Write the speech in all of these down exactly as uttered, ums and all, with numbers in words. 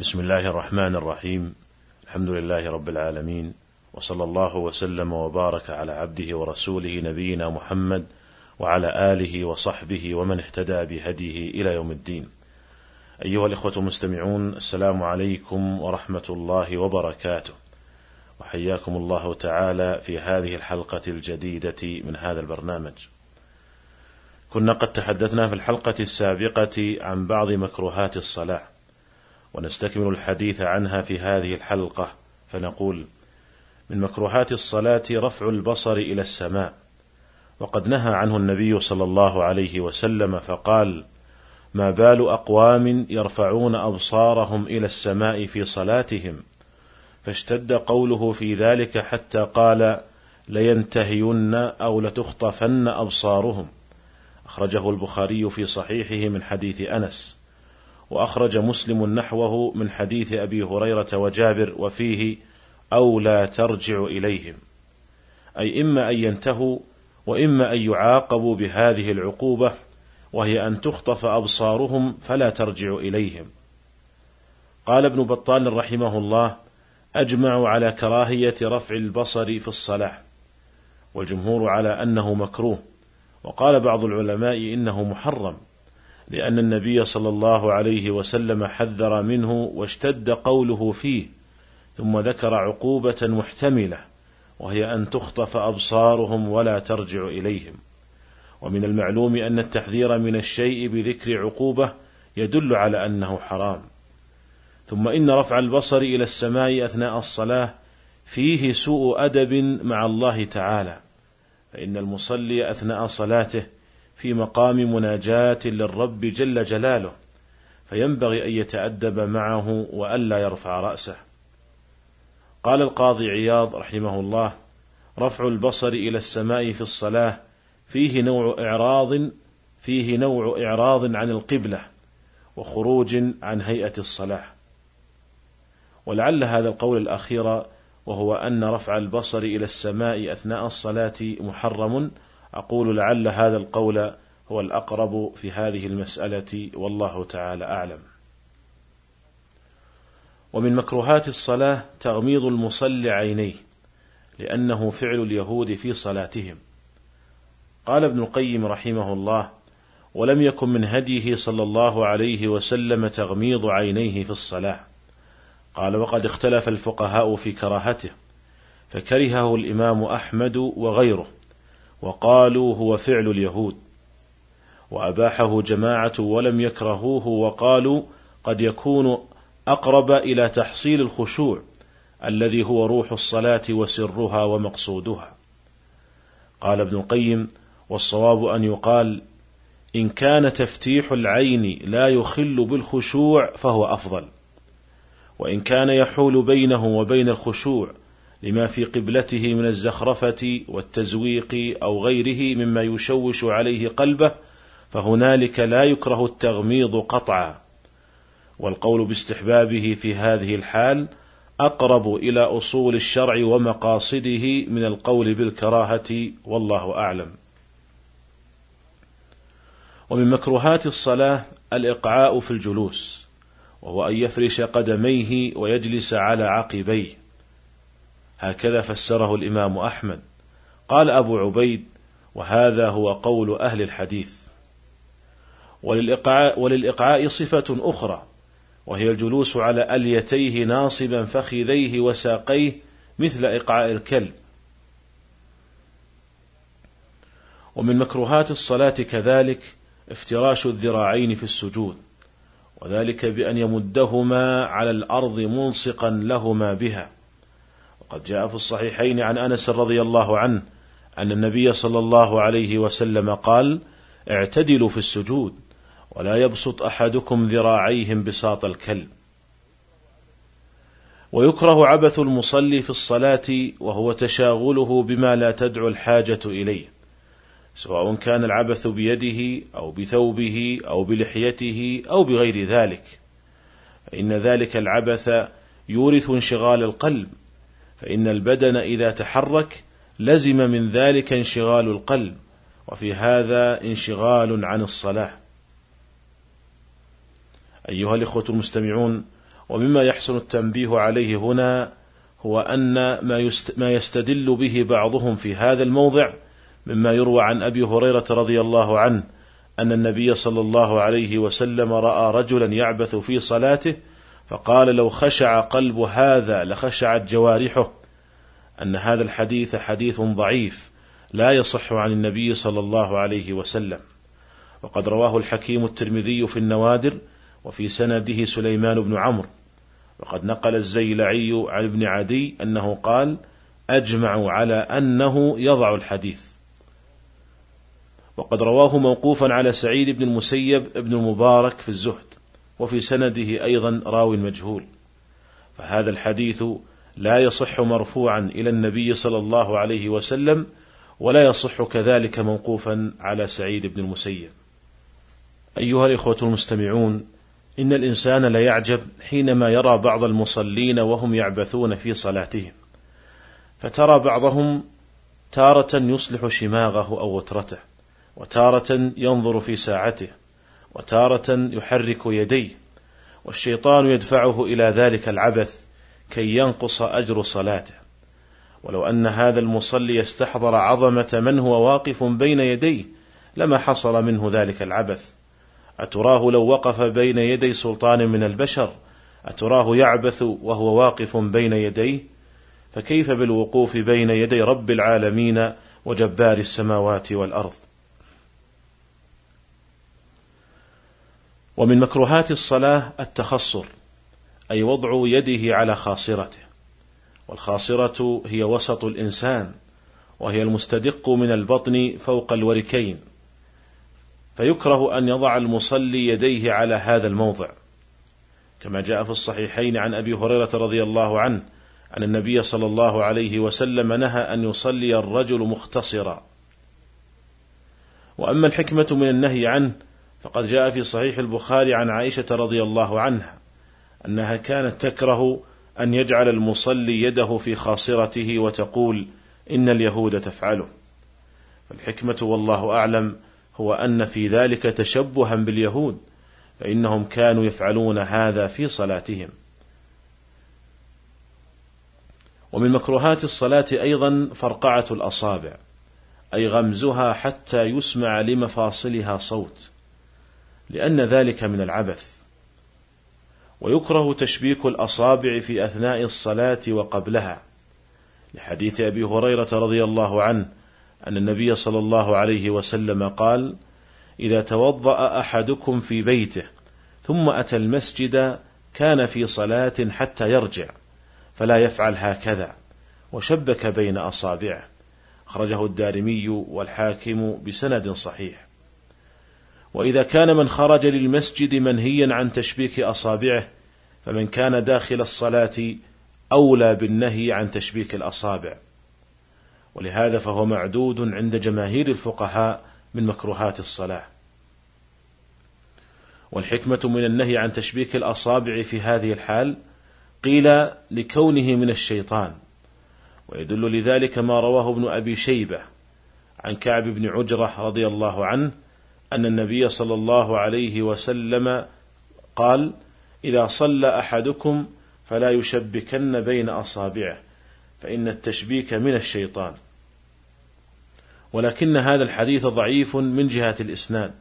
بسم الله الرحمن الرحيم. الحمد لله رب العالمين، وصلى الله وسلم وبارك على عبده ورسوله نبينا محمد وعلى آله وصحبه ومن اهتدى بهديه إلى يوم الدين. أيها الإخوة المستمعون، السلام عليكم ورحمة الله وبركاته، وحياكم الله تعالى في هذه الحلقة الجديدة من هذا البرنامج. كنا قد تحدثنا في الحلقة السابقة عن بعض مكروهات الصلاة، ونستكمل الحديث عنها في هذه الحلقة، فنقول: من مكروهات الصلاة رفع البصر إلى السماء، وقد نهى عنه النبي صلى الله عليه وسلم فقال: ما بال أقوام يرفعون أبصارهم إلى السماء في صلاتهم، فاشتد قوله في ذلك حتى قال: لينتهين أو لتخطفن أبصارهم. أخرجه البخاري في صحيحه من حديث أنس، وأخرج مسلم نحوه من حديث أبي هريرة وجابر، وفيه: أو لا ترجع إليهم، أي إما أن ينتهوا وإما أن يعاقبوا بهذه العقوبة، وهي أن تخطف أبصارهم فلا ترجع إليهم. قال ابن بطال رحمه الله: أجمع على كراهية رفع البصر في الصلاة، والجمهور على أنه مكروه، وقال بعض العلماء إنه محرم، لأن النبي صلى الله عليه وسلم حذر منه واشتد قوله فيه، ثم ذكر عقوبة محتملة، وهي أن تخطف أبصارهم ولا ترجع إليهم. ومن المعلوم أن التحذير من الشيء بذكر عقوبة يدل على أنه حرام. ثم إن رفع البصر إلى السماء أثناء الصلاة فيه سوء أدب مع الله تعالى، فإن المصلي أثناء صلاته في مقام مناجاة للرب جل جلاله، فينبغي أن يتأدب معه وألا يرفع رأسه. قال القاضي عياض رحمه الله: رفع البصر إلى السماء في الصلاة فيه نوع إعراض فيه نوع إعراض عن القبلة، وخروج عن هيئة الصلاة. ولعل هذا القول الأخير، وهو أن رفع البصر إلى السماء أثناء الصلاة محرم، أقول لعل هذا القول هو الأقرب في هذه المسألة، والله تعالى أعلم. ومن مكروهات الصلاة تغميض المصلي عينيه، لأنه فعل اليهود في صلاتهم. قال ابن القيم رحمه الله: ولم يكن من هديه صلى الله عليه وسلم تغميض عينيه في الصلاة. قال: وقد اختلف الفقهاء في كراهته، فكرهه الإمام أحمد وغيره، وقالوا هو فعل اليهود، وأباحه جماعة ولم يكرهوه، وقالوا قد يكون أقرب إلى تحصيل الخشوع الذي هو روح الصلاة وسرها ومقصودها. قال ابن القيم: والصواب أن يقال: إن كان تفتيح العين لا يخل بالخشوع فهو أفضل، وإن كان يحول بينه وبين الخشوع لما في قبلته من الزخرفة والتزويق أو غيره مما يشوش عليه قلبه، فهنالك لا يكره التغميض قطعا، والقول باستحبابه في هذه الحال أقرب إلى أصول الشرع ومقاصده من القول بالكراهة، والله أعلم. ومن مكروهات الصلاة الإقعاء في الجلوس، وهو أن يفرش قدميه ويجلس على عقبيه، هكذا فسره الإمام أحمد. قال أبو عبيد: وهذا هو قول أهل الحديث. وللإقعاء, وللإقعاء صفة أخرى، وهي الجلوس على أليتيه ناصبا فخذيه وساقيه، مثل إقعاء الكلب. ومن مكروهات الصلاة كذلك افتراش الذراعين في السجود، وذلك بأن يمدهما على الأرض ملصقا لهما بها. وقد جاء في الصحيحين عن أنس رضي الله عنه أن النبي صلى الله عليه وسلم قال: اعتدلوا في السجود، ولا يبسط أحدكم ذراعيهم بساط الكلب. ويكره عبث المصلي في الصلاة، وهو تشاغله بما لا تدعو الحاجة إليه، سواء كان العبث بيده أو بثوبه أو بلحيته أو بغير ذلك، فإن ذلك العبث يورث انشغال القلب، فإن البدن إذا تحرك لزم من ذلك انشغال القلب، وفي هذا انشغال عن الصلاة. أيها الإخوة المستمعون، ومما يحسن التنبيه عليه هنا هو أن ما يستدل به بعضهم في هذا الموضع مما يروى عن أبي هريرة رضي الله عنه أن النبي صلى الله عليه وسلم رأى رجلا يعبث في صلاته فقال لو خشع قلب هذا لخشعت جوارحه، أن هذا الحديث حديث ضعيف لا يصح عن النبي صلى الله عليه وسلم. وقد رواه الحكيم الترمذي في النوادر وفي سنده سليمان بن عمرو. وقد نقل الزيلعي عن ابن عدي أنه قال أجمع على أنه يضع الحديث. وقد رواه موقوفا على سعيد بن المسيب بن المبارك في الزهد وفي سنده أيضا راوي مجهول، فهذا الحديث لا يصح مرفوعا إلى النبي صلى الله عليه وسلم ولا يصح كذلك موقوفا على سعيد بن المسيب. أيها الإخوة المستمعون، إن الإنسان ليعجب حينما يرى بعض المصلين وهم يعبثون في صلاتهم، فترى بعضهم تارة يصلح شماغه أو وترته، وتارة ينظر في ساعته، وتارة يحرك يديه، والشيطان يدفعه إلى ذلك العبث كي ينقص أجر صلاته. ولو أن هذا المصلي يستحضر عظمة من هو واقف بين يديه لما حصل منه ذلك العبث. أتراه لو وقف بين يدي سلطان من البشر أتراه يعبث وهو واقف بين يديه؟ فكيف بالوقوف بين يدي رب العالمين وجبار السماوات والأرض؟ ومن مكروهات الصلاة التخصر، أي وضع يده على خاصرته، والخاصرة هي وسط الإنسان، وهي المستدق من البطن فوق الوركين، فيكره أن يضع المصلي يديه على هذا الموضع، كما جاء في الصحيحين عن أبي هريرة رضي الله عنه أن النبي صلى الله عليه وسلم نهى أن يصلي الرجل مختصرا. وأما الحكمة من النهي عنه فقد جاء في صحيح البخاري عن عائشة رضي الله عنها أنها كانت تكره أن يجعل المصلي يده في خاصرته وتقول إن اليهود تفعله. فالحكمة والله أعلم هو أن في ذلك تشبها باليهود، فإنهم كانوا يفعلون هذا في صلاتهم. ومن مكروهات الصلاة أيضا فرقعة الأصابع، أي غمزها حتى يسمع لمفاصلها صوت، لأن ذلك من العبث. ويكره تشبيك الأصابع في أثناء الصلاة وقبلها، لحديث أبي هريرة رضي الله عنه أن النبي صلى الله عليه وسلم قال إذا توضأ أحدكم في بيته ثم أتى المسجد كان في صلاة حتى يرجع فلا يفعل هكذا، وشبك بين أصابعه. أخرجه الدارمي والحاكم بسند صحيح. وإذا كان من خرج للمسجد منهيا عن تشبيك أصابعه فمن كان داخل الصلاة أولى بالنهي عن تشبيك الأصابع، ولهذا فهو معدود عند جماهير الفقهاء من مكروهات الصلاة. والحكمة من النهي عن تشبيك الأصابع في هذه الحال قيل لكونه من الشيطان، ويدل لذلك ما رواه ابن أبي شيبة عن كعب بن عجرة رضي الله عنه أن النبي صلى الله عليه وسلم قال إذا صلى أحدكم فلا يشبكن بين أصابعه فإن التشبيك من الشيطان. ولكن هذا الحديث ضعيف من جهة الإسناد.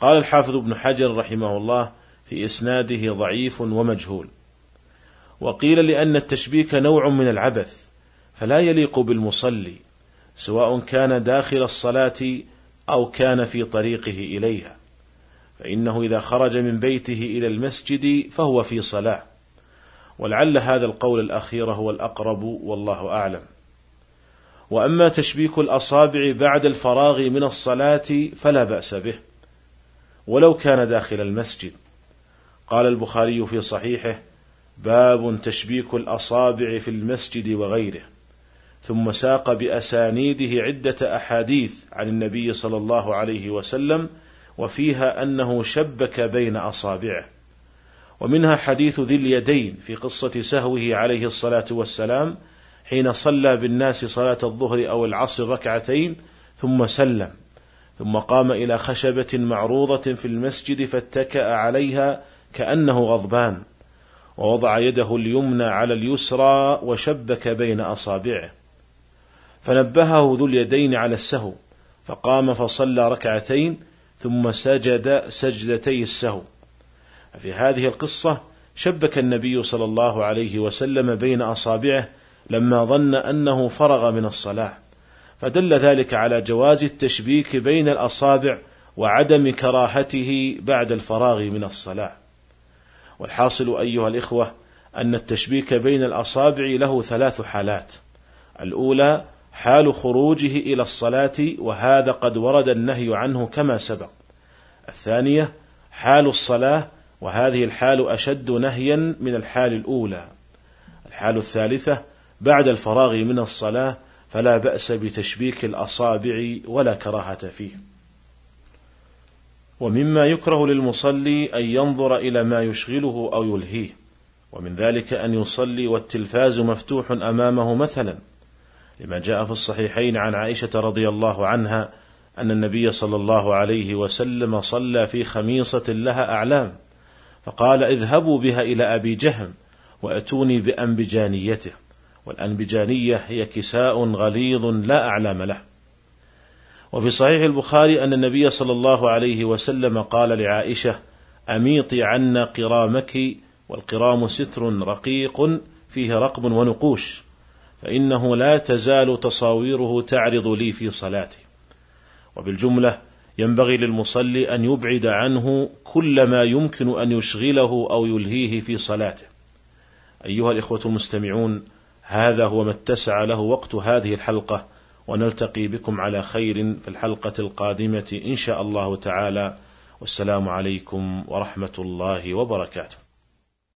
قال الحافظ ابن حجر رحمه الله في إسناده ضعيف ومجهول. وقيل لأن التشبيك نوع من العبث فلا يليق بالمصلي، سواء كان داخل الصلاة أو كان في طريقه إليها، فإنه إذا خرج من بيته إلى المسجد فهو في صلاة. ولعل هذا القول الأخير هو الأقرب والله أعلم. وأما تشبيك الأصابع بعد الفراغ من الصلاة فلا بأس به ولو كان داخل المسجد. قال البخاري في صحيحه باب تشبيك الأصابع في المسجد وغيره، ثم ساق بأسانيده عدة أحاديث عن النبي صلى الله عليه وسلم وفيها أنه شبك بين أصابعه، ومنها حديث ذي اليدين في قصة سهوه عليه الصلاة والسلام حين صلى بالناس صلاة الظهر أو العصر ركعتين ثم سلم، ثم قام إلى خشبة معروضة في المسجد فاتكأ عليها كأنه غضبان، ووضع يده اليمنى على اليسرى وشبك بين أصابعه، فنبهه ذو اليدين على السهو، فقام فصلى ركعتين ثم سجد سجدتي السهو. في هذه القصة شبك النبي صلى الله عليه وسلم بين أصابعه لما ظن أنه فرغ من الصلاة، فدل ذلك على جواز التشبيك بين الأصابع وعدم كراهته بعد الفراغ من الصلاة. والحاصل أيها الإخوة أن التشبيك بين الأصابع له ثلاث حالات. الأولى حال خروجه إلى الصلاة، وهذا قد ورد النهي عنه كما سبق. الثانية حال الصلاة، وهذه الحال أشد نهيا من الحال الأولى. الحال الثالثة بعد الفراغ من الصلاة، فلا بأس بتشبيك الأصابع ولا كراهة فيه. ومما يكره للمصلي أن ينظر إلى ما يشغله أو يلهيه، ومن ذلك أن يصلي والتلفاز مفتوح أمامه مثلا، لما جاء في الصحيحين عن عائشة رضي الله عنها أن النبي صلى الله عليه وسلم صلى في خميصة لها أعلام، فقال: اذهبوا بها إلى أبي جهم وأتوني بأنبجانيته. والأنبجانية هي كساء غليظ لا أعلام له. وفي صحيح البخاري أن النبي صلى الله عليه وسلم قال لعائشة: أميطي عنا قرامك، والقرام ستر رقيق فيه رقم ونقوش، فإنه لا تزال تصاويره تعرض لي في صلاتي. وبالجملة ينبغي للمصلي أن يبعد عنه كل ما يمكن أن يشغله أو يلهيه في صلاته. أيها الإخوة المستمعون، هذا هو ما اتسع له وقت هذه الحلقة، ونلتقي بكم على خير في الحلقة القادمة إن شاء الله تعالى، والسلام عليكم ورحمة الله وبركاته.